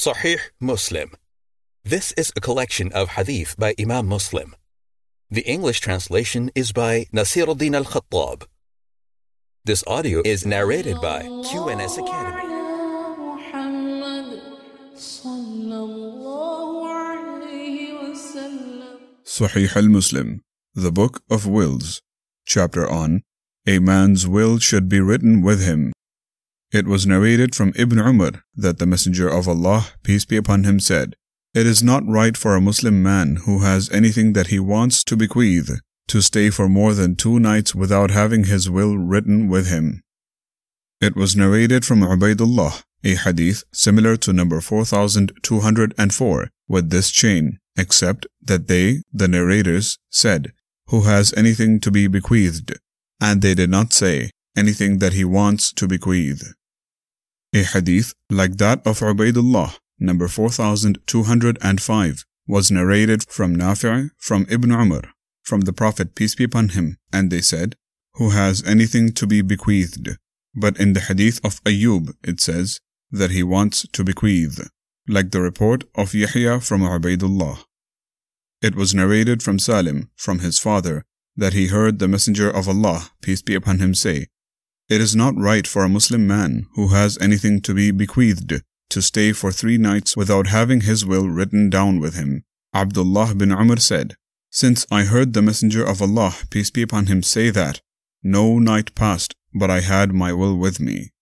Sahih Muslim. This is a collection of hadith by Imam Muslim. The English translation is by Nasiruddin Al Khattab. This audio is narrated by QNS Academy. Sahih al-Muslim, the Book of Wills, Chapter on A Man's Will Should Be Written With Him. It was narrated from Ibn Umar that the Messenger of Allah, peace be upon him, said, "It is not right for a Muslim man who has anything that he wants to bequeath to stay for more than 2 nights without having his will written with him." It was narrated from Ubaidullah, a hadith similar to number 4204, with this chain, except that they, the narrators, said, "Who has anything to be bequeathed?" and they did not say, "Anything that he wants to bequeath." A hadith like that of Ubaidullah, number 4205, was narrated from Nafi' from Ibn Umar, from the Prophet, peace be upon him, and they said, "Who has anything to be bequeathed?" But in the hadith of Ayyub, it says that he wants to bequeath, like the report of Yahya from Ubaidullah. It was narrated from Salim, from his father, that he heard the Messenger of Allah, peace be upon him, say, "It is not right for a Muslim man who has anything to be bequeathed to stay for 3 nights without having his will written down with him." Abdullah bin Umar said, "Since I heard the Messenger of Allah, peace be upon him, say that, no night passed but I had my will with me."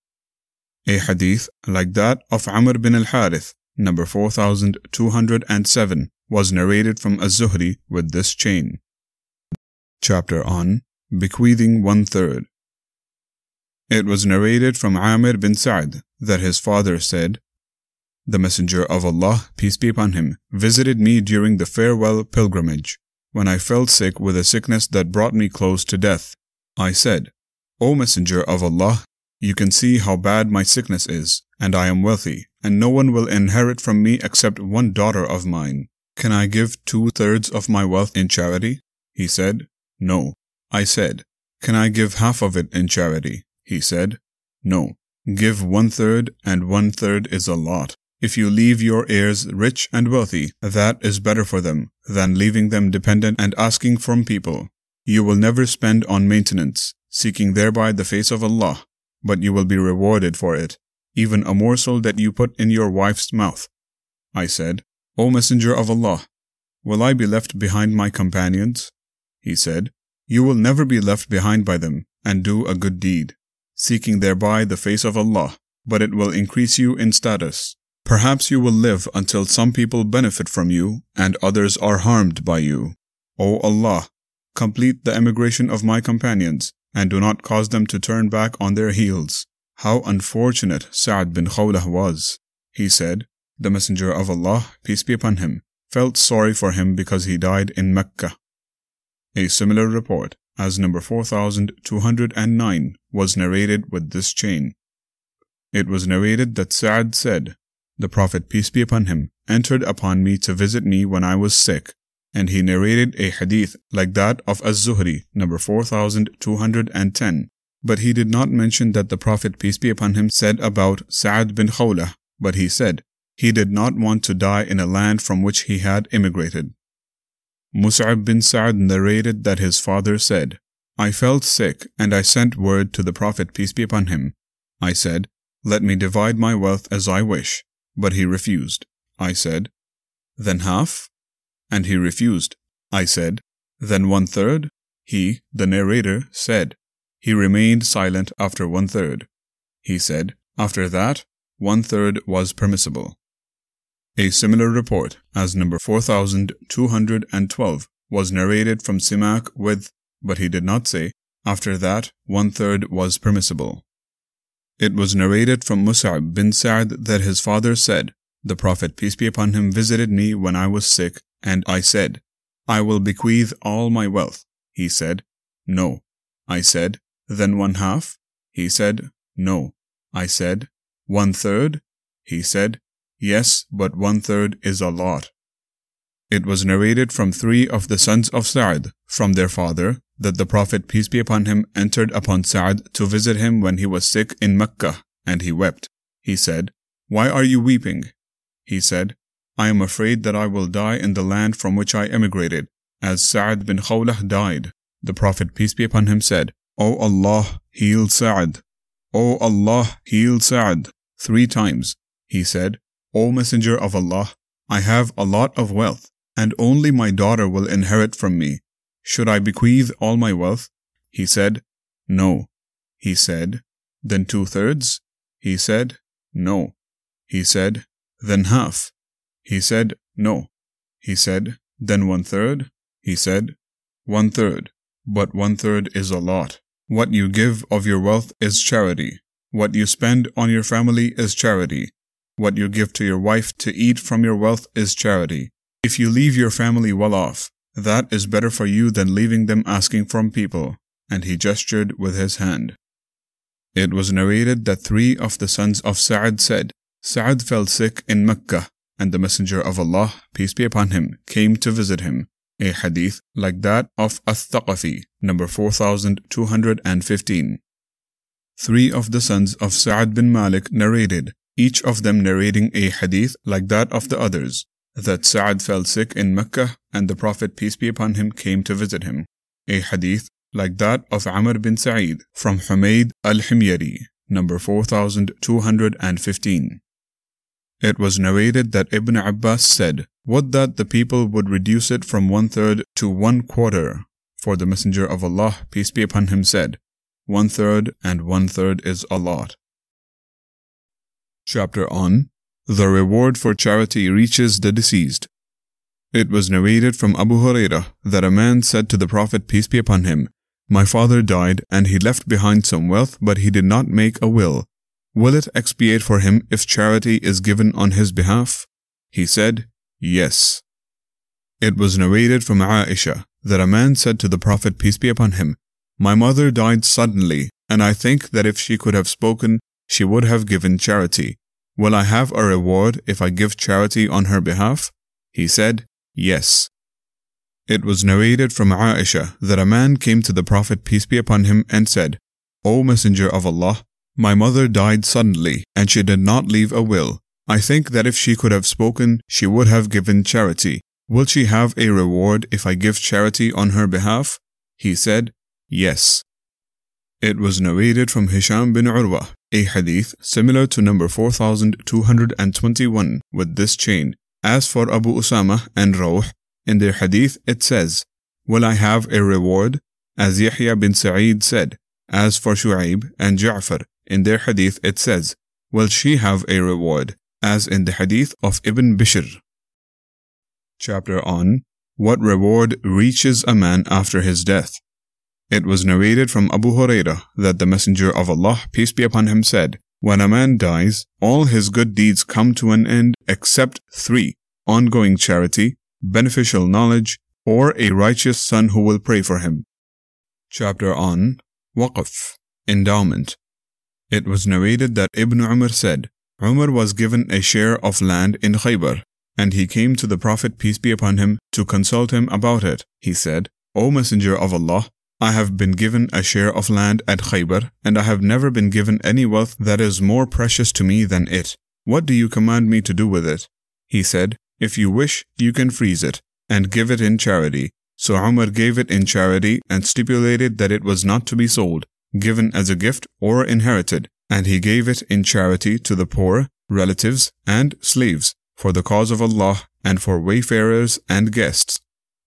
A hadith like that of Amr bin Al-Harith, number 4207, was narrated from Az-Zuhri with this chain. Chapter on Bequeathing 1/3. It was narrated from Amir bin Sa'd that his father said, "The Messenger of Allah, peace be upon him, visited me during the farewell pilgrimage. When I fell sick with a sickness that brought me close to death, I said, 'O Messenger of Allah, you can see how bad my sickness is, and I am wealthy, and no one will inherit from me except one daughter of mine. Can I give 2/3 of my wealth in charity?' He said, 'No.' I said, 'Can I give half of it in charity?' He said, 'No. Give 1/3, and 1/3 is a lot. If you leave your heirs rich and wealthy, that is better for them than leaving them dependent and asking from people. You will never spend on maintenance, seeking thereby the face of Allah, but you will be rewarded for it, even a morsel that you put in your wife's mouth.' I said, 'O Messenger of Allah, will I be left behind my companions?' He said, 'You will never be left behind by them, and do a good deed, seeking thereby the face of Allah, but it will increase you in status. Perhaps you will live until some people benefit from you, and others are harmed by you. O Allah, complete the emigration of my companions, and do not cause them to turn back on their heels.' How unfortunate Sa'd bin Khawla was. He said, 'The Messenger of Allah, peace be upon him, felt sorry for him because he died in Mecca.'" A similar report, as number 4209, was narrated with this chain. It was narrated that Sa'd said, "The Prophet, peace be upon him, entered upon me to visit me when I was sick," and he narrated a hadith like that of Az-Zuhri, number 4210. But he did not mention that the Prophet, peace be upon him, said about Sa'd bin Khawla, but he said, "He did not want to die in a land from which he had immigrated." Mus'ab bin Sa'd narrated that his father said, "I felt sick, and I sent word to the Prophet, peace be upon him. I said, 'Let me divide my wealth as I wish,' but he refused. I said, 'Then half?' and he refused. I said, 'Then 1/3? He, the narrator, said, "He remained silent after 1/3. He said, "After that, 1/3 was permissible." A similar report, as number 4212, was narrated from Simak with, but he did not say, "After that, 1/3 was permissible." It was narrated from Mus'ab bin Sa'd that his father said, "The Prophet, peace be upon him, visited me when I was sick, and I said, 'I will bequeath all my wealth.' He said, 'No.' I said, 'Then 1/2? He said, 'No.' I said, 1/3? He said, 'Yes, but 1/3 is a lot.'" It was narrated from 3 of the sons of Sa'd, from their father, that the Prophet, peace be upon him, entered upon Sa'd to visit him when he was sick in Mecca, and he wept. He said, "Why are you weeping?" He said, I am afraid that I will die in the land from which I emigrated, as Sa'd bin Khawla died. The Prophet, peace be upon him, said, O Allah, heal Sa'd. O Allah, heal Sa'd. 3 times. He said, O Messenger of Allah, I have a lot of wealth, and only my daughter will inherit from me. Should I bequeath all my wealth? He said, No. He said, Then 2/3? He said, No. He said, Then half. He said, No. He said, Then 1/3? He said, 1/3. But 1/3 is a lot. What you give of your wealth is charity. What you spend on your family is charity. What you give to your wife to eat from your wealth is charity. If you leave your family well off, that is better for you than leaving them asking from people. And he gestured with his hand. It was narrated that 3 of the sons of Sa'd said, Sa'd fell sick in Mecca, and the Messenger of Allah, peace be upon him, came to visit him. A hadith like that of Al-Thaqafi, number 4215. 3 of the sons of Sa'd bin Malik narrated, each of them narrating a hadith like that of the others, that Sa'd fell sick in Mecca and the Prophet, peace be upon him, came to visit him. A hadith like that of Amr bin Sa'id from Humayd al-Himyari, number 4215. It was narrated that Ibn Abbas said, Would that the people would reduce it from 1/3 to 1/4, for the Messenger of Allah, peace be upon him, said, 1/3 and 1/3 is a lot. Chapter on The Reward for Charity Reaches the Deceased. It was narrated from Abu Huraira that a man said to the Prophet, peace be upon him, My father died and he left behind some wealth, but he did not make a will. Will it expiate for him if charity is given on his behalf? He said, Yes. It was narrated from Aisha that a man said to the Prophet, peace be upon him, My mother died suddenly, and I think that if she could have spoken, she would have given charity. Will I have a reward if I give charity on her behalf? He said, Yes. It was narrated from Aisha that a man came to the Prophet, peace be upon him, and said, O Messenger of Allah, My mother died suddenly, and she did not leave a will. I think that if she could have spoken, she would have given charity. Will she have a reward if I give charity on her behalf? He said, Yes. It was narrated from Hisham bin Urwah, a hadith similar to number 4221 with this chain. As for Abu Usama and Rawh, in their hadith it says, Will I have a reward? As Yahya bin Sa'id said. As for Shu'aib and Ja'far, in their hadith it says, Will she have a reward? As in the hadith of Ibn Bishr. Chapter on What Reward Reaches a Man After His Death. It was narrated from Abu Huraira that the Messenger of Allah, peace be upon him, said, When a man dies, all his good deeds come to an end except 3, ongoing charity, beneficial knowledge, or a righteous son who will pray for him. Chapter on Waqf, Endowment. It was narrated that Ibn Umar said, Umar was given a share of land in Khaybar, and he came to the Prophet, peace be upon him, to consult him about it. He said, O Messenger of Allah, I have been given a share of land at Khaybar, and I have never been given any wealth that is more precious to me than it. What do you command me to do with it? He said, If you wish, you can freeze it, and give it in charity. So Umar gave it in charity and stipulated that it was not to be sold, given as a gift or inherited, and he gave it in charity to the poor, relatives, and slaves, for the cause of Allah and for wayfarers and guests.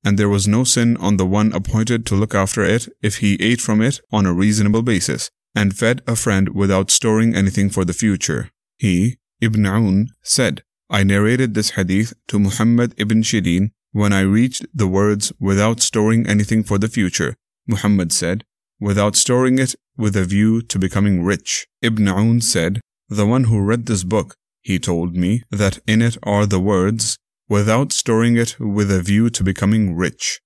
And there was no sin on the one appointed to look after it if he ate from it on a reasonable basis, and fed a friend without storing anything for the future. He, Ibn Aun, said, I narrated this hadith to Muhammad ibn Shirin when I reached the words, without storing anything for the future. Muhammad said, without storing it with a view to becoming rich. Ibn Aun said, The one who read this book, he told me that in it are the words, without storing it with a view to becoming rich.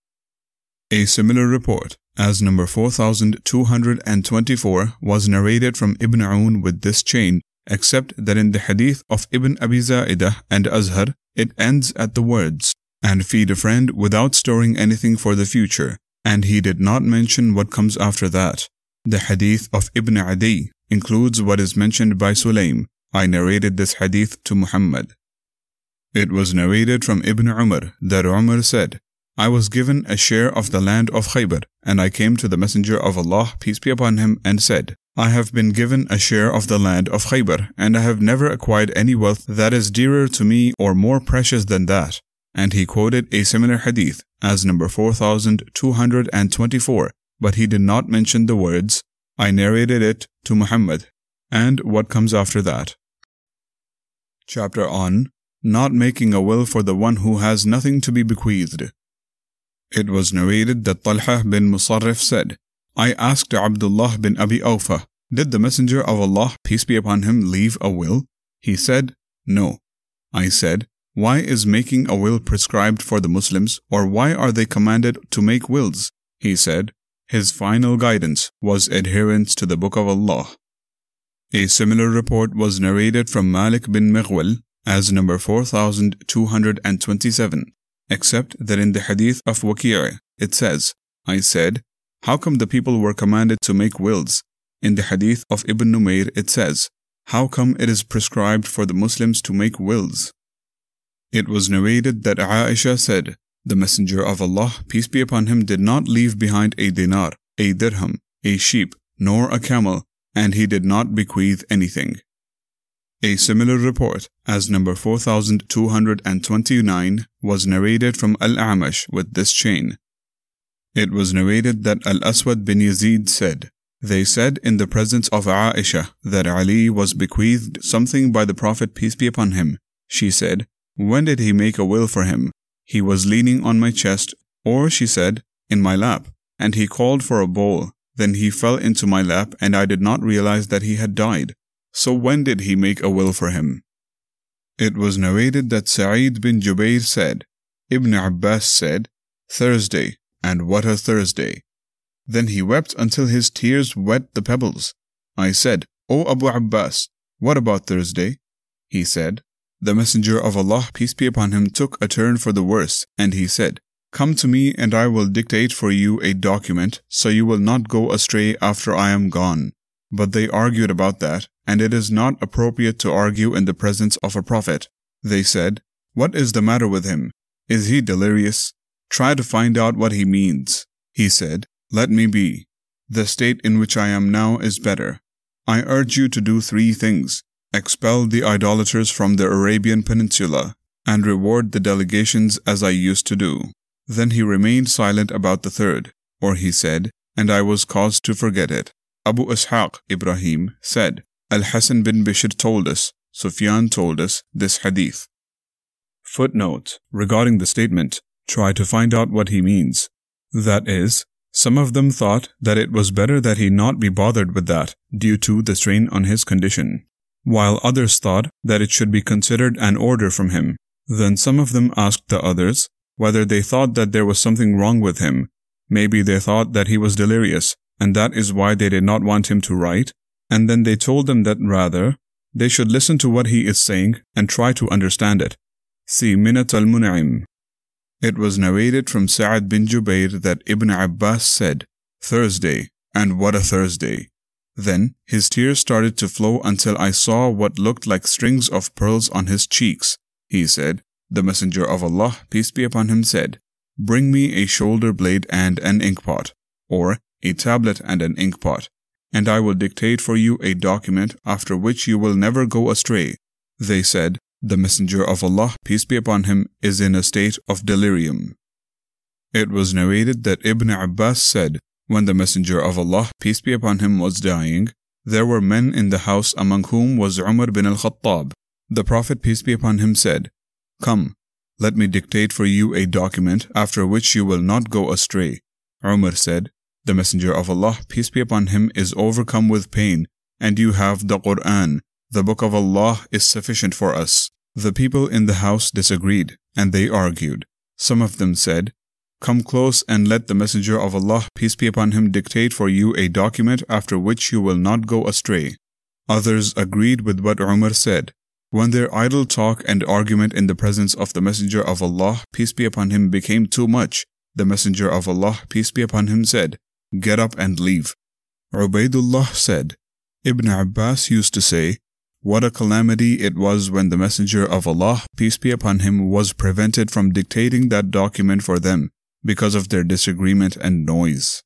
A similar report, as number 4224, was narrated from Ibn Aun with this chain, except that in the hadith of Ibn Abi Za'idah and Azhar, it ends at the words, and feed a friend without storing anything for the future, and he did not mention what comes after that. The hadith of Ibn Adi includes what is mentioned by Sulaym. I narrated this hadith to Muhammad. It was narrated from Ibn Umar that Umar said, I was given a share of the land of Khaybar, and I came to the Messenger of Allah, peace be upon him, and said, I have been given a share of the land of Khaybar, and I have never acquired any wealth that is dearer to me or more precious than that. And he quoted a similar hadith as number 4224, but he did not mention the words, I narrated it to Muhammad, and what comes after that. Chapter on Not Making a Will for the One Who Has Nothing to be Bequeathed. It was narrated that Talha bin Musarrif said, I asked Abdullah bin Abi Awfa, did the Messenger of Allah, peace be upon him, leave a will? He said, no. I said, why is making a will prescribed for the Muslims, or why are they commanded to make wills? He said, his final guidance was adherence to the Book of Allah. A similar report was narrated from Malik bin Mughwal as number 4227. Except that in the hadith of Waqi' it says, I said, how come the people were commanded to make wills? In the hadith of Ibn Numair it says, how come it is prescribed for the Muslims to make wills? It was narrated that Aisha said, the Messenger of Allah, peace be upon him, did not leave behind a dinar, a dirham, a sheep, nor a camel, and he did not bequeath anything. A similar report, as number 4229, was narrated from Al-A'mash with this chain. It was narrated that Al-Aswad bin Yazid said, they said in the presence of Aisha that Ali was bequeathed something by the Prophet, peace be upon him. She said, when did he make a will for him? He was leaning on my chest, or she said, in my lap, and he called for a bowl. Then he fell into my lap, and I did not realize that he had died. So when did he make a will for him? It was narrated that Sa'id bin Jubayr said, Ibn Abbas said, Thursday, and what a Thursday. Then he wept until his tears wet the pebbles. I said, O Abu Abbas, what about Thursday? He said, the Messenger of Allah, peace be upon him, took a turn for the worse, and he said, come to me and I will dictate for you a document, so you will not go astray after I am gone. But they argued about that, and it is not appropriate to argue in the presence of a prophet. They said, what is the matter with him? Is he delirious? Try to find out what he means. He said, let me be. The state in which I am now is better. I urge you to do three things. Expel the idolaters from the Arabian Peninsula, and reward the delegations as I used to do. Then he remained silent about the third, or he said, and I was caused to forget it. Abu Ishaq Ibrahim said, Al-Hasan bin Bishr told us, Sufyan told us this hadith. Footnote regarding the statement, try to find out what he means. That is, some of them thought that it was better that he not be bothered with that due to the strain on his condition, while others thought that it should be considered an order from him. Then some of them asked the others whether they thought that there was something wrong with him. Maybe they thought that he was delirious, and that is why they did not want him to write, and then they told them that rather, they should listen to what he is saying and try to understand it. See Minat al-Mun'im. It was narrated from Sa'd bin Jubayr that Ibn Abbas said, Thursday, and what a Thursday. Then his tears started to flow until I saw what looked like strings of pearls on his cheeks. He said, the Messenger of Allah, peace be upon him, said, bring me a shoulder blade and an inkpot, or a tablet and an inkpot, and I will dictate for you a document after which you will never go astray. They said, the Messenger of Allah, peace be upon him, is in a state of delirium. It was narrated that Ibn Abbas said, when the Messenger of Allah, peace be upon him, was dying, there were men in the house among whom was Amr bin Al-Khattab. The Prophet, peace be upon him, said, come, let me dictate for you a document after which you will not go astray. Umar said, the Messenger of Allah, peace be upon him, is overcome with pain, and you have the Qur'an. The Book of Allah is sufficient for us. The people in the house disagreed, and they argued. Some of them said, come close and let the Messenger of Allah, peace be upon him, dictate for you a document after which you will not go astray. Others agreed with what Umar said. When their idle talk and argument in the presence of the Messenger of Allah, peace be upon him, became too much, the Messenger of Allah, peace be upon him, said, get up and leave. Ubaidullah said, Ibn Abbas used to say, What a calamity it was when the Messenger of Allah, peace be upon him, was prevented from dictating that document for them because of their disagreement and noise.